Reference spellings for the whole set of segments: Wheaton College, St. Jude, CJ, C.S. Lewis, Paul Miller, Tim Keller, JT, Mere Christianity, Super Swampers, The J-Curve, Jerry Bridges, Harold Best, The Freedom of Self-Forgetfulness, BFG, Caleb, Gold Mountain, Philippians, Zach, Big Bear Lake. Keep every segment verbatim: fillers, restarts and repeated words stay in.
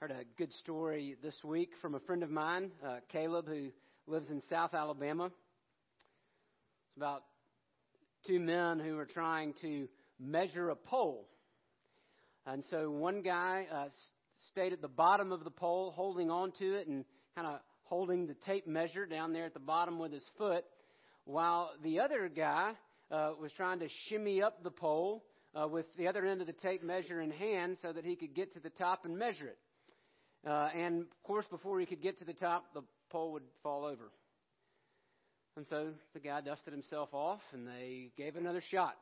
Heard a good story this week from a friend of mine, uh, Caleb, who lives in South Alabama. It's about two men who were trying to measure a pole. And so one guy uh, stayed at the bottom of the pole, holding on to it and kind of holding the tape measure down there at the bottom with his foot, while the other guy uh, was trying to shimmy up the pole uh, with the other end of the tape measure in hand so that he could get to the top and measure it. Uh, and, of course, before he could get to the top, the pole would fall over. And so the guy dusted himself off, and they gave it another shot.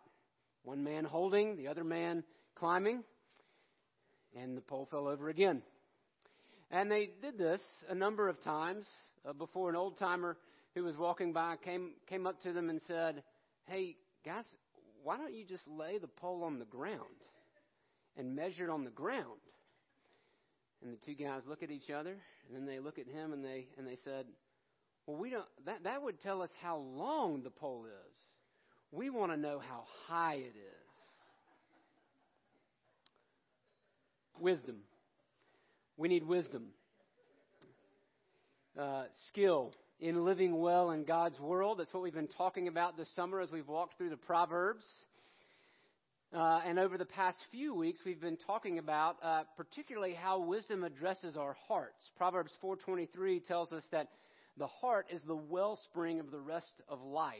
One man holding, the other man climbing, and the pole fell over again. And they did this a number of times uh, before an old-timer who was walking by came, came up to them and said, "Hey, guys, why don't you just lay the pole on the ground and measure it on the ground?" And the two guys look at each other, and then they look at him, and they and they said, "Well, we don't. That that would tell us how long the pole is. We want to know how high it is." Wisdom. We need wisdom. Uh, skill in living well in God's world. That's what we've been talking about this summer as we've walked through the Proverbs. Uh, and over the past few weeks, we've been talking about uh, particularly how wisdom addresses our hearts. Proverbs four twenty-three tells us that the heart is the wellspring of the rest of life.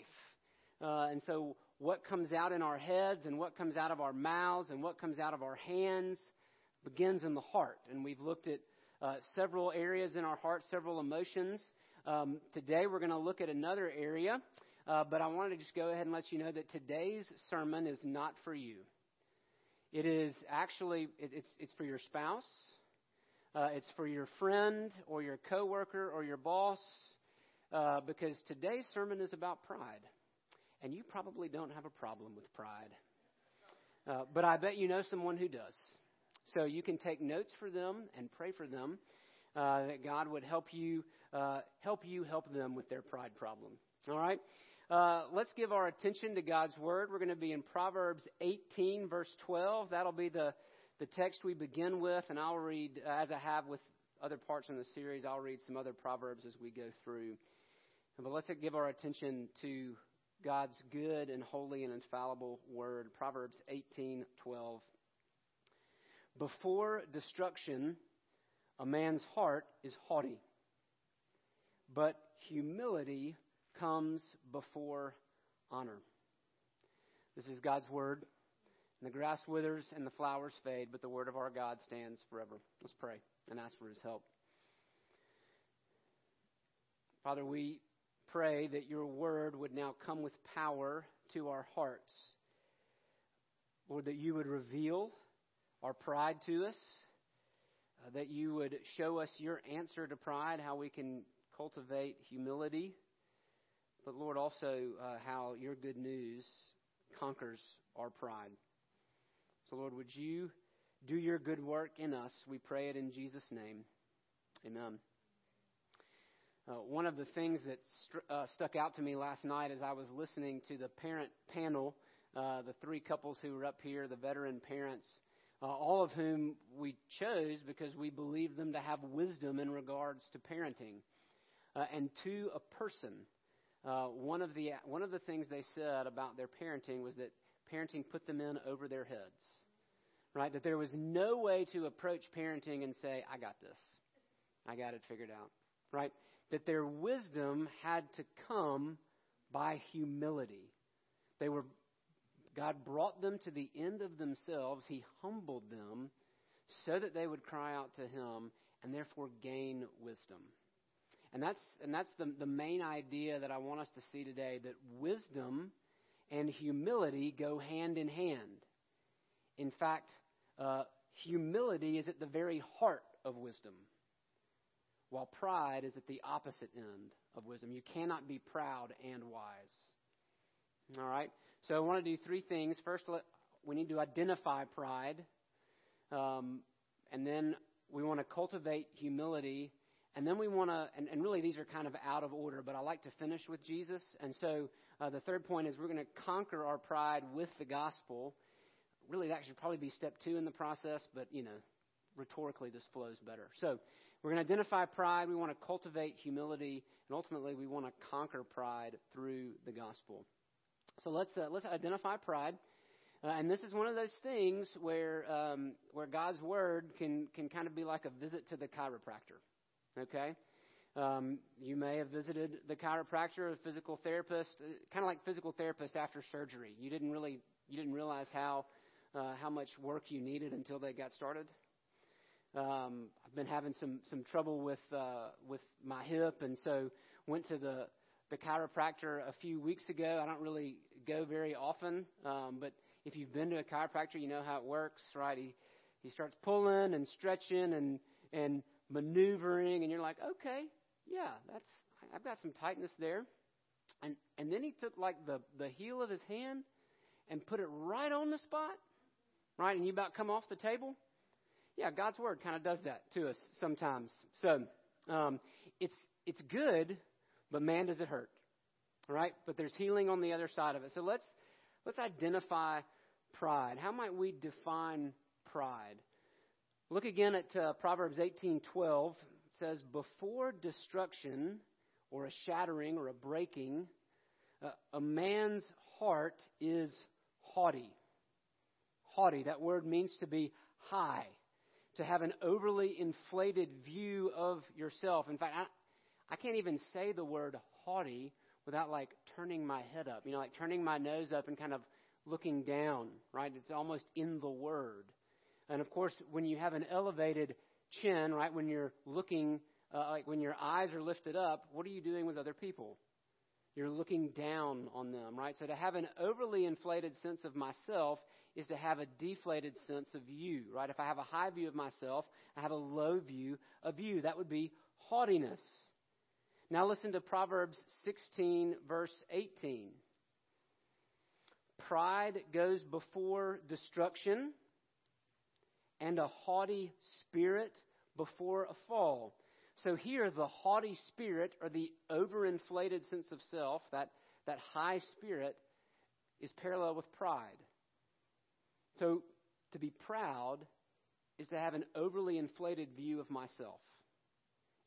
Uh, and so what comes out in our heads and what comes out of our mouths and what comes out of our hands begins in the heart. And we've looked at uh, several areas in our heart, several emotions. Um, today we're going to look at another area. Uh, but I wanted to just go ahead and let you know that today's sermon is not for you. It is actually, it, it's it's for your spouse. Uh, it's for your friend or your coworker or your boss. Uh, because today's sermon is about pride. And you probably don't have a problem with pride. Uh, but I bet you know someone who does. So you can take notes for them and pray for them uh, that God would help you, uh, help you help them with their pride problem. All right. Uh, let's give our attention to God's Word. We're going to be in Proverbs eighteen, verse twelve. That'll be the, the text we begin with, and I'll read, uh, as I have with other parts in the series, I'll read some other Proverbs as we go through. But let's give our attention to God's good and holy and infallible Word. Proverbs eighteen, twelve. Before destruction, a man's heart is haughty, but humility comes before honor. This is God's word. And the grass withers and the flowers fade, but the word of our God stands forever. Let's pray and ask for his help. Father, we pray that your word would now come with power to our hearts. Lord, that you would reveal our pride to us, uh, that you would show us your answer to pride, how we can cultivate humility. But, Lord, also uh, how your good news conquers our pride. So, Lord, would you do your good work in us? We pray it in Jesus' name. Amen. Uh, one of the things that st- uh, stuck out to me last night as I was listening to the parent panel, uh, the three couples who were up here, the veteran parents, uh, all of whom we chose because we believed them to have wisdom in regards to parenting. Uh, and to a person. Uh, one of the one of the things they said about their parenting was that parenting put them in over their heads, right? That there was no way to approach parenting and say, "I got this, I got it figured out," right? That their wisdom had to come by humility. They were God brought them to the end of themselves. He humbled them so that they would cry out to Him and therefore gain wisdom. And that's and that's the, the main idea that I want us to see today, that wisdom and humility go hand in hand. In fact, uh, humility is at the very heart of wisdom, while pride is at the opposite end of wisdom. You cannot be proud and wise. All right? So I want to do three things. First, let, we need to identify pride, um, and then we want to cultivate humility. And then we want to, and, and really these are kind of out of order, but I like to finish with Jesus. And so uh, the third point is we're going to conquer our pride with the gospel. Really, that should probably be step two in the process, but, you know, rhetorically this flows better. So we're going to identify pride. We want to cultivate humility. And ultimately, we want to conquer pride through the gospel. So let's uh, let's identify pride. Uh, and this is one of those things where um, where God's word can, can kind of be like a visit to the chiropractor. Okay? Um, you may have visited the chiropractor, a physical therapist, kind of like physical therapist after surgery. You didn't really you didn't realize how uh, how much work you needed until they got started. Um, I've been having some some trouble with uh, with my hip, and so went to the the chiropractor a few weeks ago. I don't really go very often, um, but if you've been to a chiropractor, you know how it works, right? He he starts pulling and stretching and and maneuvering, and you're like, okay. Yeah, that's I've got some tightness there. And and then he took like the, the heel of his hand and put it right on the spot, right? And you about come off the table. Yeah, God's word kind of does that to us sometimes. So um, it's it's good, but man, does it hurt, right? But there's healing on the other side of it. So let's let's identify pride. How might we define pride? Look again at uh, Proverbs eighteen twelve. Says, before destruction or a shattering or a breaking, uh, a man's heart is haughty. Haughty, that word means to be high, to have an overly inflated view of yourself. In fact, I, I can't even say the word haughty without like turning my head up, you know, like turning my nose up and kind of looking down, right? It's almost in the word. And of course, when you have an elevated chin, right, when you're looking, uh, like when your eyes are lifted up, what are you doing with other people? You're looking down on them, right? So to have an overly inflated sense of myself is to have a deflated sense of you, right? If I have a high view of myself, I have a low view of you. That would be haughtiness. Now listen to Proverbs sixteen, verse eighteen. Pride goes before destruction, and a haughty spirit before a fall. So here, the haughty spirit, or the overinflated sense of self, that, that high spirit, is parallel with pride. So to be proud is to have an overly inflated view of myself,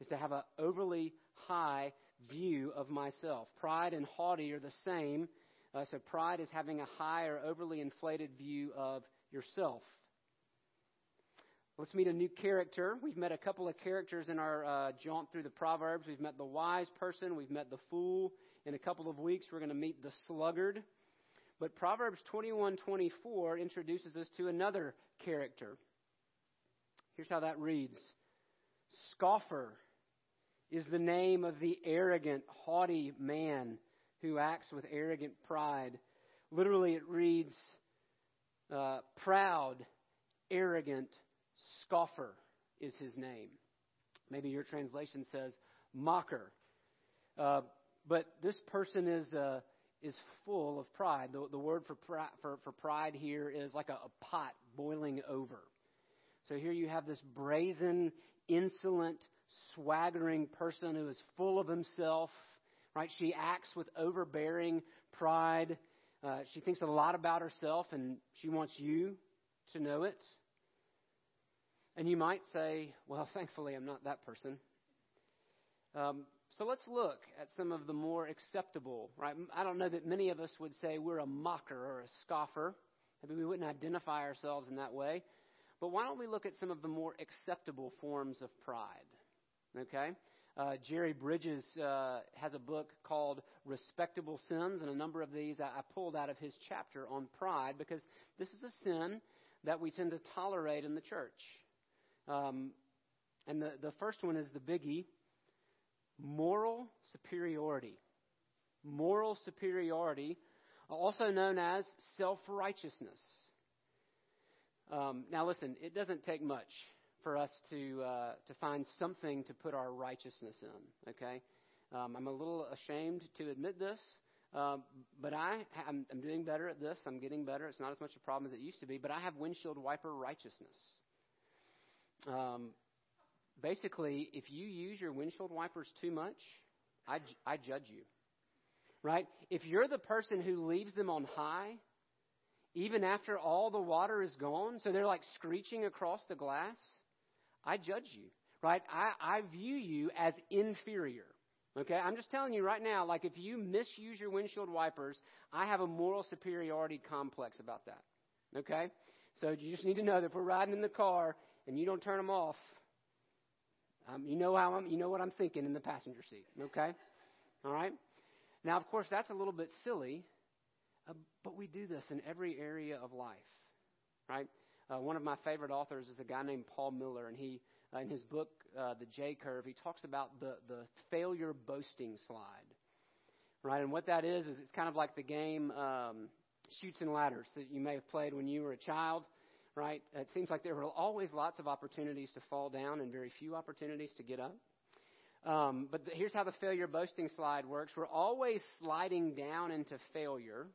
is to have an overly high view of myself. Pride and haughty are the same. Uh, so pride is having a high or overly inflated view of yourself. Let's meet a new character. We've met a couple of characters in our uh, jaunt through the Proverbs. We've met the wise person. We've met the fool. In a couple of weeks, we're going to meet the sluggard. But Proverbs twenty-one twenty-four introduces us to another character. Here's how that reads. Scoffer is the name of the arrogant, haughty man who acts with arrogant pride. Literally, it reads, uh, proud, arrogant, scoffer is his name. Maybe your translation says mocker. Uh, but this person is uh, is full of pride. The, the word for, pri- for, for pride here is like a, a pot boiling over. So here you have this brazen, insolent, swaggering person who is full of himself. Right? She acts with overbearing pride. Uh, she thinks a lot about herself, and she wants you to know it. And you might say, well, thankfully, I'm not that person. Um, so let's look at some of the more acceptable, right? I don't know that many of us would say we're a mocker or a scoffer. Maybe we wouldn't identify ourselves in that way. But why don't we look at some of the more acceptable forms of pride, okay? Uh, Jerry Bridges uh, has a book called Respectable Sins, and a number of these I, I pulled out of his chapter on pride because this is a sin that we tend to tolerate in the church. Um, and the, the first one is the biggie, moral superiority. Moral superiority, also known as self-righteousness. Um, now, listen, it doesn't take much for us to uh, to find something to put our righteousness in, okay? Um, I'm a little ashamed to admit this, um, but I, I'm, I'm doing better at this. I'm getting better. It's not as much a problem as it used to be, but I have windshield wiper righteousness. Um, basically, if you use your windshield wipers too much, I, ju- I judge you, right? If you're the person who leaves them on high, even after all the water is gone, so they're like screeching across the glass, I judge you, right? I, I view you as inferior. Okay, I'm just telling you right now, like if you misuse your windshield wipers, I have a moral superiority complex about that. Okay, so you just need to know that if we're riding in the car and you don't turn them off, um, you know how I'm, you know what I'm thinking in the passenger seat. Okay, all right. Now, of course, that's a little bit silly, uh, but we do this in every area of life, right? Uh, one of my favorite authors is a guy named Paul Miller, and he, uh, in his book, uh, The J-Curve, he talks about the, the failure boasting slide, right? And what that is, is it's kind of like the game um, Chutes and Ladders that you may have played when you were a child, right? It seems like there were always lots of opportunities to fall down and very few opportunities to get up. Um, but the, here's how the failure boasting slide works. We're always sliding down into failure.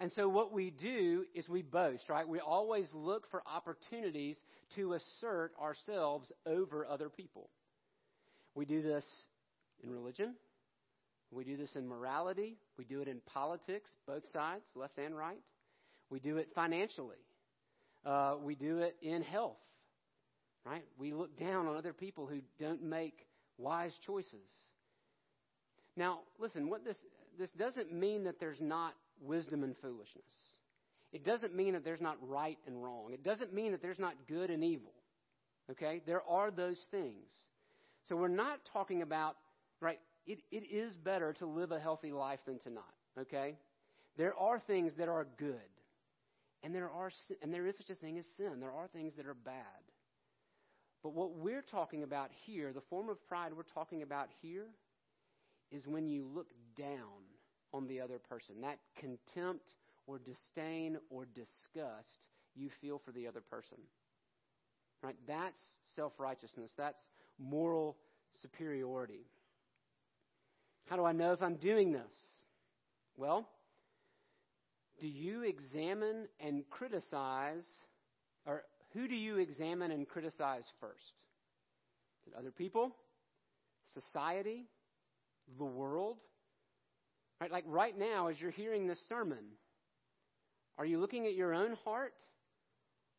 And so what we do is we boast, right? We always look for opportunities to assert ourselves over other people. We do this in religion. We do this in morality. We do it in politics, both sides, left and right. We do it financially. Uh, we do it in health, right? We look down on other people who don't make wise choices. Now, listen, what this this doesn't mean that there's not wisdom and foolishness. It doesn't mean that there's not right and wrong. It doesn't mean that there's not good and evil. Okay? There are those things. So we're not talking about, right, it, it is better to live a healthy life than to not. Okay? There are things that are good. And there are and there is such a thing as sin. There are things that are bad. But what we're talking about here, the form of pride we're talking about here, is when you look down on the other person. That contempt or disdain or disgust you feel for the other person. Right? That's self-righteousness. That's moral superiority. How do I know if I'm doing this? Well, do you examine and criticize, or who do you examine and criticize first? Is it other people? Society? The world? Right, like right now, as you're hearing this sermon, are you looking at your own heart?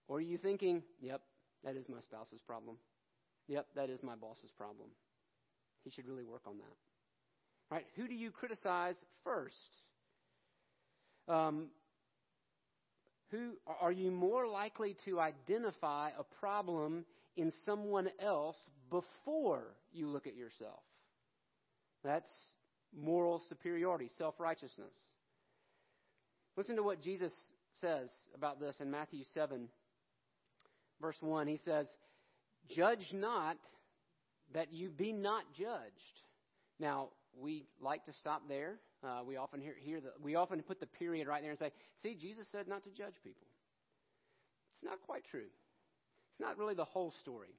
Or are you thinking, yep, that is my spouse's problem. Yep, that is my boss's problem. He should really work on that. Right? Who do you criticize first? Um Who are you more likely to identify a problem in someone else before you look at yourself? That's moral superiority, self-righteousness. Listen to what Jesus says about this in Matthew seven, verse one. He says, "Judge not that you be not judged." Now, we like to stop there. Uh, we often hear, hear the, we often put the period right there and say, see, Jesus said not to judge people. It's not quite true. It's not really the whole story,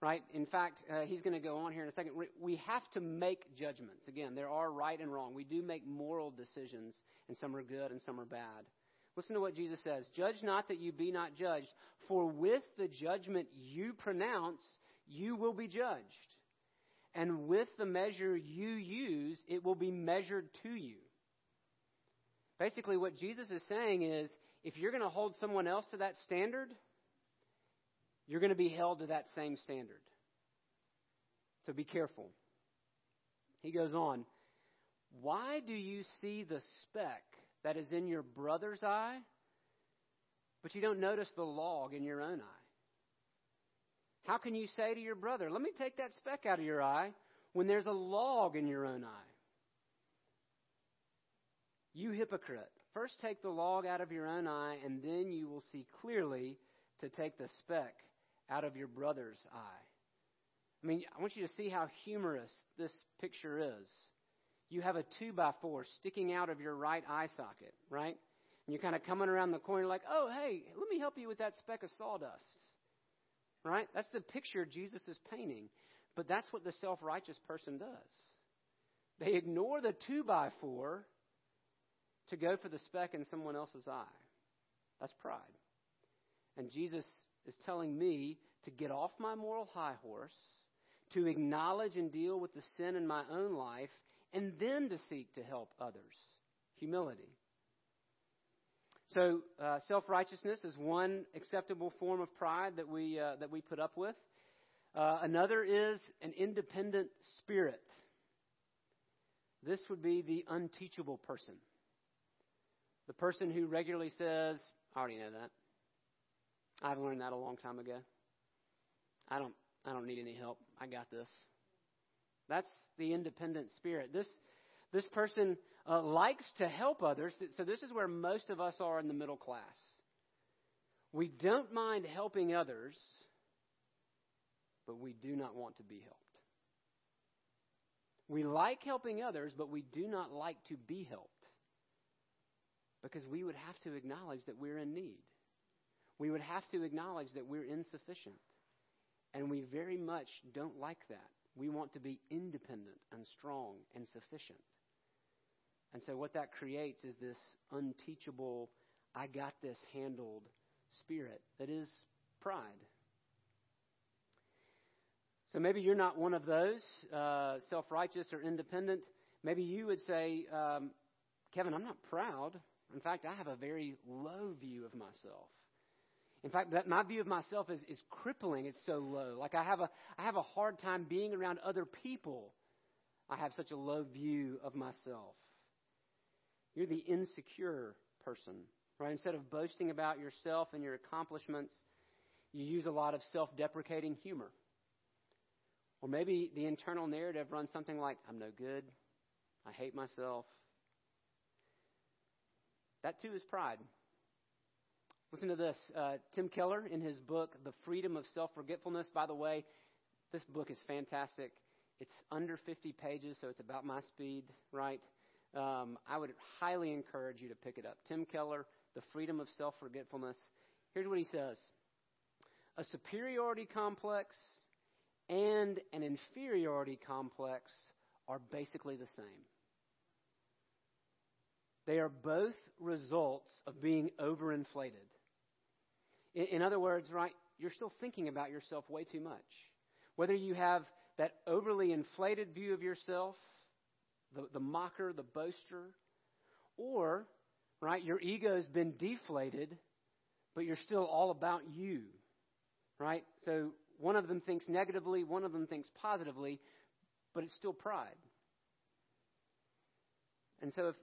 right? In fact, uh, he's going to go on here in a second. We have to make judgments. Again, there are right and wrong. We do make moral decisions, and some are good and some are bad. Listen to what Jesus says. "Judge not that you be not judged, for with the judgment you pronounce, you will be judged. And with the measure you use, it will be measured to you." Basically, what Jesus is saying is, if you're going to hold someone else to that standard, you're going to be held to that same standard. So be careful. He goes on, "Why do you see the speck that is in your brother's eye, but you don't notice the log in your own eye? How can you say to your brother, let me take that speck out of your eye, when there's a log in your own eye? You hypocrite, first take the log out of your own eye, and then you will see clearly to take the speck out of your brother's eye." I mean, I want you to see how humorous this picture is. You have a two by four sticking out of your right eye socket, right? And you're kind of coming around the corner like, oh, hey, let me help you with that speck of sawdust. Right? That's the picture Jesus is painting. But that's what the self-righteous person does. They ignore the two by four to go for the speck in someone else's eye. That's pride. And Jesus is telling me to get off my moral high horse, to acknowledge and deal with the sin in my own life, and then to seek to help others. Humility. So uh, self-righteousness is one acceptable form of pride that we uh, that we put up with. Uh, another is an independent spirit. This would be the unteachable person, the person who regularly says, "I already know that. I've learned that a long time ago. I don't. I don't need any help. I got this." That's the independent spirit. This this person uh, likes to help others. So this is where most of us are in the middle class. We don't mind helping others, but we do not want to be helped. We like helping others, but we do not like to be helped, because we would have to acknowledge that we're in need. We would have to acknowledge that we're insufficient. And we very much don't like that. We want to be independent and strong and sufficient. And so what that creates is this unteachable, I got this handled spirit that is pride. So maybe you're not one of those, uh, self-righteous or independent. Maybe you would say, um, Kevin, I'm not proud. In fact, I have a very low view of myself. In fact, that my view of myself is, is crippling. It's so low. Like I have a I have a hard time being around other people. I have such a low view of myself. You're the insecure person, right? Instead of boasting about yourself and your accomplishments, you use a lot of self-deprecating humor. Or maybe the internal narrative runs something like, I'm no good. I hate myself. That too is pride. Listen to this. Uh, Tim Keller, in his book, The Freedom of Self-Forgetfulness, by the way, this book is fantastic. It's under fifty pages, so it's about my speed, right? Um, I would highly encourage you to pick it up. Tim Keller, The Freedom of Self-Forgetfulness. Here's what he says. A superiority complex and an inferiority complex are basically the same. They are both results of being overinflated. In other words, right, you're still thinking about yourself way too much. Whether you have that overly inflated view of yourself, the, the mocker, the boaster, or, right, your ego's been deflated, but you're still all about you, right? So one of them thinks negatively, one of them thinks positively, but it's still pride. And so if,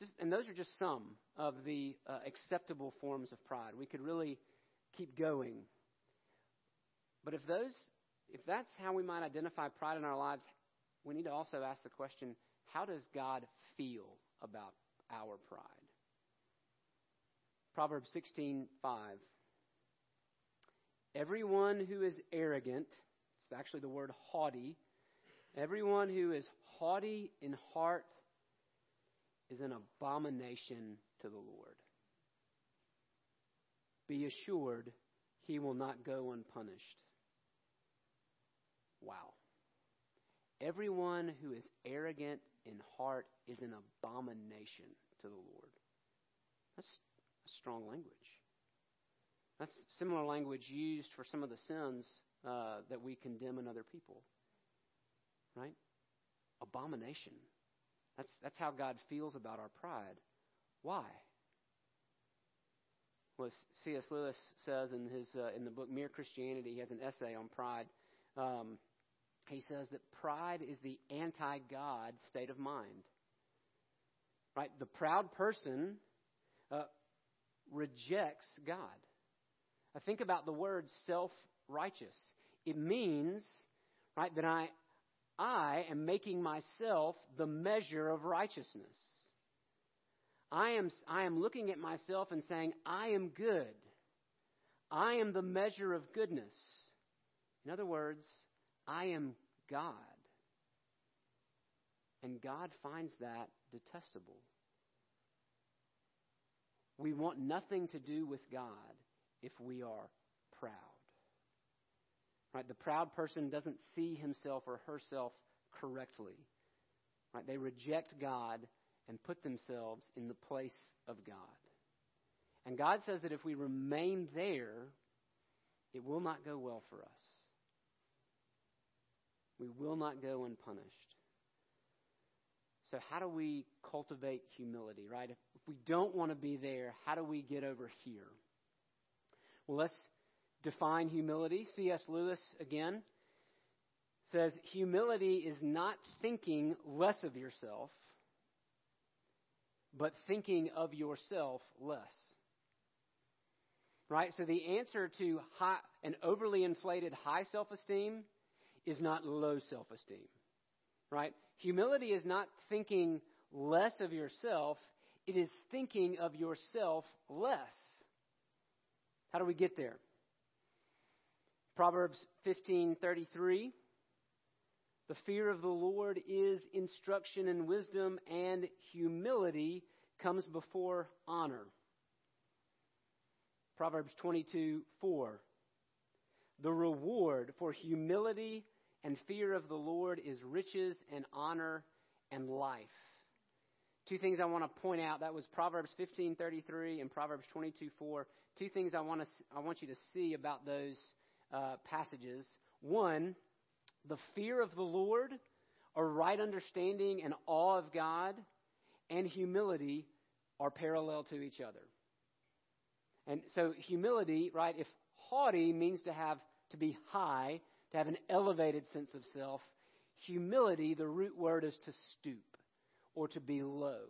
just, and those are just some of the uh, acceptable forms of pride. We could really keep going. But if those, if that's how we might identify pride in our lives, we need to also ask the question, how does God feel about our pride? Proverbs sixteen five. Everyone who is arrogant, it's actually the word haughty, everyone who is haughty in heart is an abomination to the Lord. Be assured he will not go unpunished. Wow. Everyone who is arrogant in heart is an abomination to the Lord. That's a strong language. That's similar language used for some of the sins uh, that we condemn in other people. Right? Abomination. That's that's how God feels about our pride. Why? Well, C S Lewis says in his uh, in the book Mere Christianity, he has an essay on pride. Um, he says that pride is the anti-God state of mind. Right, the proud person uh, rejects God. I think about the word self-righteous. It means, right, that I. I am making myself the measure of righteousness. I am, I am looking at myself and saying, I am good. I am the measure of goodness. In other words, I am God. And God finds that detestable. We want nothing to do with God if we are proud. Right, the proud person doesn't see himself or herself correctly. Right, they reject God and put themselves in the place of God. And God says that if we remain there, it will not go well for us. We will not go unpunished. So how do we cultivate humility, right? If we don't want to be there, how do we get over here? Well, let's define humility. C S. Lewis, again, says, humility is not thinking less of yourself, but thinking of yourself less. Right? So the answer to high, an overly inflated high self-esteem is not low self-esteem. Right? Humility is not thinking less of yourself. It is thinking of yourself less. How do we get there? Proverbs fifteen thirty-three. The fear of the Lord is instruction and wisdom, and humility comes before honor. Proverbs twenty-two four. The reward for humility and fear of the Lord is riches and honor and life. Two things I want to point out. That was Proverbs fifteen thirty-three and Proverbs twenty-two four. Two things I want to I want you to see about those uh, passages. One, the fear of the Lord, a right understanding and awe of God, and humility are parallel to each other. And so humility, right, if haughty means to have to be high, to have an elevated sense of self, humility, the root word is to stoop or to be low.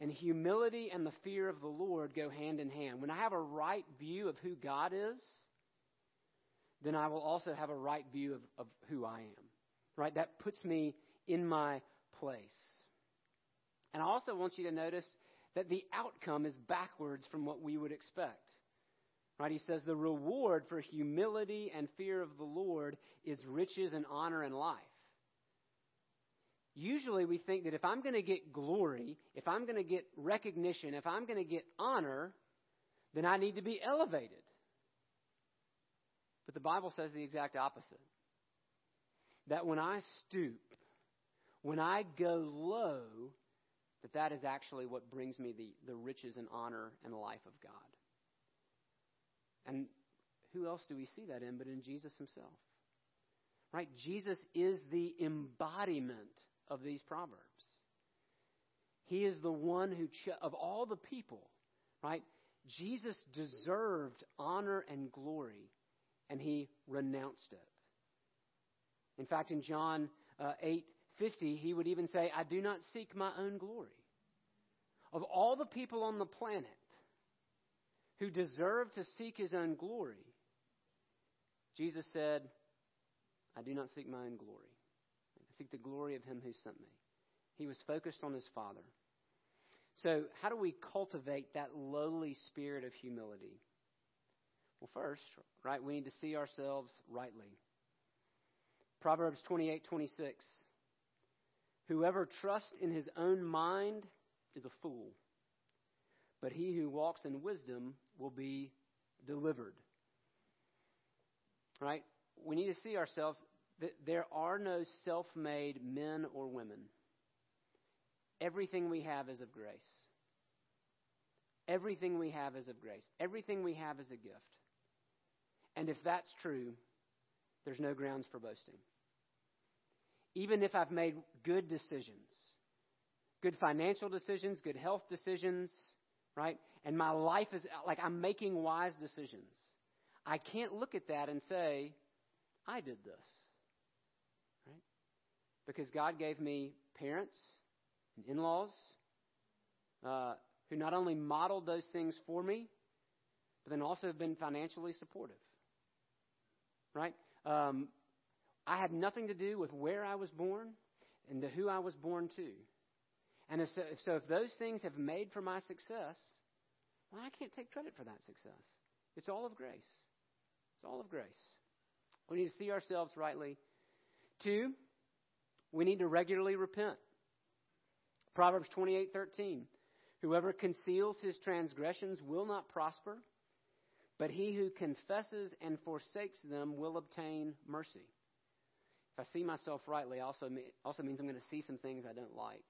And humility and the fear of the Lord go hand in hand. When I have a right view of who God is, then I will also have a right view of, of who I am. Right? That puts me in my place. And I also want you to notice that the outcome is backwards from what we would expect. Right? He says the reward for humility and fear of the Lord is riches and honor and life. Usually we think that if I'm going to get glory, if I'm going to get recognition, if I'm going to get honor, then I need to be elevated. But the Bible says the exact opposite. That when I stoop, when I go low, that that is actually what brings me the, the riches and honor and life of God. And who else do we see that in but in Jesus himself? Right? Jesus is the embodiment of these proverbs. He is the one who, ch- of all the people, right? Jesus deserved honor and glory, and he renounced it. In fact, in John uh, eight fifty, he would even say, I do not seek my own glory. Of all the people on the planet who deserve to seek his own glory, Jesus said, I do not seek my own glory. I seek the glory of him who sent me. He was focused on his Father. So how do we cultivate that lowly spirit of humility? Well, first, right, we need to see ourselves rightly. Proverbs twenty-eight twenty-six. Whoever trusts in his own mind is a fool, but he who walks in wisdom will be delivered. Right? We need to see ourselves that there are no self-made men or women. Everything we have is of grace. Everything we have is of grace. Everything we have is a gift. And if that's true, there's no grounds for boasting. Even if I've made good decisions, good financial decisions, good health decisions, right? And my life is like I'm making wise decisions. I can't look at that and say, I did this, right? Because God gave me parents and in-laws uh, who not only modeled those things for me, but then also have been financially supportive, right? Um, I had nothing to do with where I was born and to who I was born to. And if so, if so if those things have made for my success, well, I can't take credit for that success. It's all of grace. It's all of grace. We need to see ourselves rightly. Two, we need to regularly repent. Proverbs twenty-eight thirteen. Whoever conceals his transgressions will not prosper, but he who confesses and forsakes them will obtain mercy. If I see myself rightly, also also means I'm going to see some things I don't like.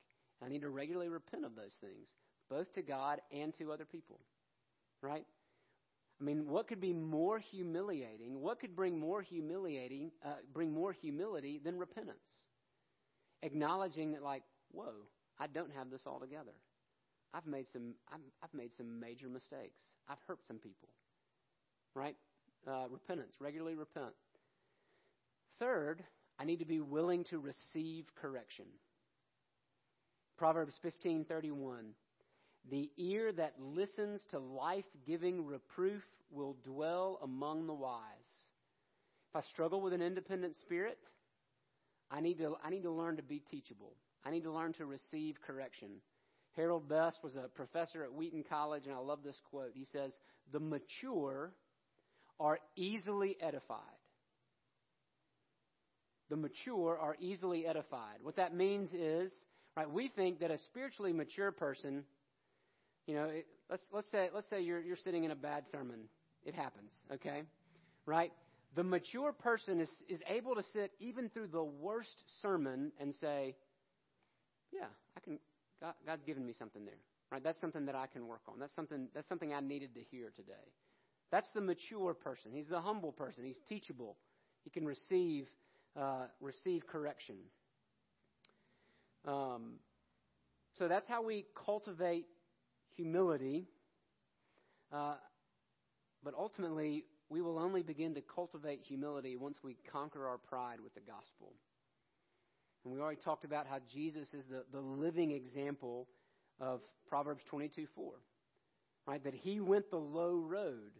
I need to regularly repent of those things, both to God and to other people, right? I mean, what could be more humiliating? What could bring more humiliating, uh, bring more humility than repentance? Acknowledging that, like, whoa, I don't have this all together. I've made some I've, I've made some major mistakes. I've hurt some people, right? Uh, repentance, regularly repent. Third, I need to be willing to receive correction. Proverbs fifteen thirty-one, the ear that listens to life-giving reproof will dwell among the wise. If I struggle with an independent spirit, I need to I need to learn to be teachable. I need to learn to receive correction. Harold Best was a professor at Wheaton College, and I love this quote. He says, "The mature are easily edified." The mature are easily edified. What that means is, right, we think that a spiritually mature person, you know, it, let's let's say let's say you're you're sitting in a bad sermon. It happens, okay? Right? The mature person is is able to sit even through the worst sermon and say, "Yeah, I can. God, God's given me something there. Right? That's something that I can work on. That's something that's something I needed to hear today." That's the mature person. He's the humble person. He's teachable. He can receive uh, receive correction. Um, so that's how we cultivate humility. Uh, but ultimately, we will only begin to cultivate humility once we conquer our pride with the gospel. And we already talked about how Jesus is the, the living example of Proverbs twenty-two four, right? That he went the low road.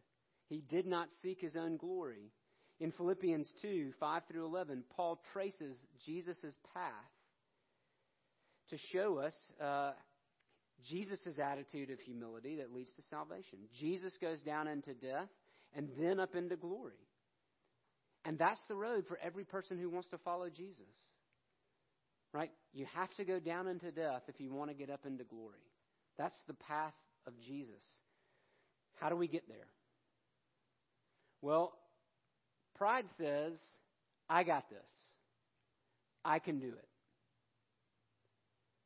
He did not seek his own glory. In Philippians two, five through eleven, Paul traces Jesus' path to show us uh, Jesus' attitude of humility that leads to salvation. Jesus goes down into death and then up into glory. And that's the road for every person who wants to follow Jesus. Right? You have to go down into death if you want to get up into glory. That's the path of Jesus. How do we get there? Well, pride says, I got this. I can do it.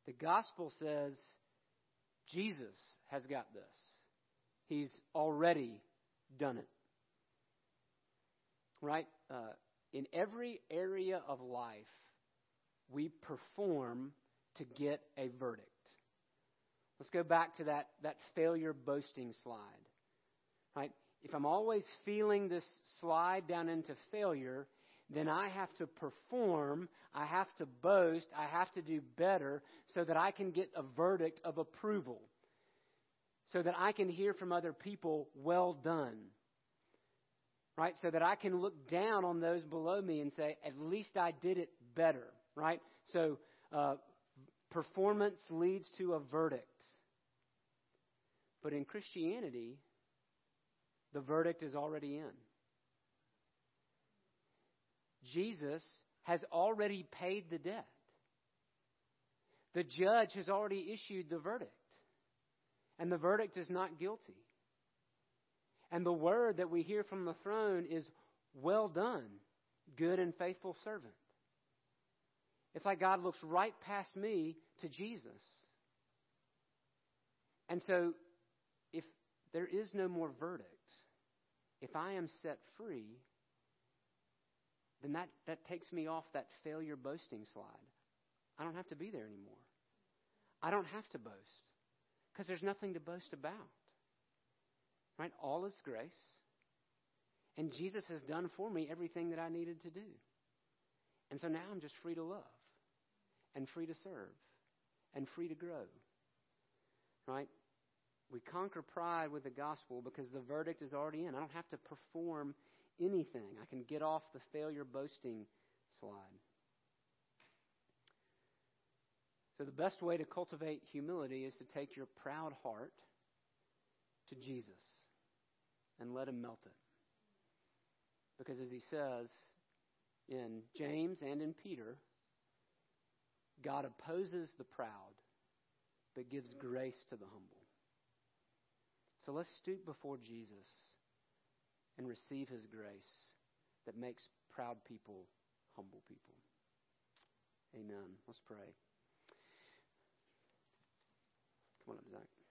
The gospel says, Jesus has got this. He's already done it. Right? Uh, in every area of life, we perform to get a verdict. Let's go back to that, that failure boasting slide. Right? If I'm always feeling this slide down into failure, then I have to perform, I have to boast, I have to do better so that I can get a verdict of approval, so that I can hear from other people, well done, right? So that I can look down on those below me and say, at least I did it better, right? So uh, performance leads to a verdict. But in Christianity, the verdict is already in. Jesus has already paid the debt. The judge has already issued the verdict. And the verdict is not guilty. And the word that we hear from the throne is, well done, good and faithful servant. It's like God looks right past me to Jesus. And so, if there is no more verdict, if I am set free, then that, that takes me off that failure boasting slide. I don't have to be there anymore. I don't have to boast because there's nothing to boast about. Right? All is grace. And Jesus has done for me everything that I needed to do. And so now I'm just free to love and free to serve and free to grow. Right? We conquer pride with the gospel because the verdict is already in. I don't have to perform anything. I can get off the failure boasting slide. So the best way to cultivate humility is to take your proud heart to Jesus and let him melt it. Because as he says in James and in Peter, God opposes the proud but gives grace to the humble. So let's stoop before Jesus and receive his grace that makes proud people humble people. Amen. Let's pray. Come on up, Zach.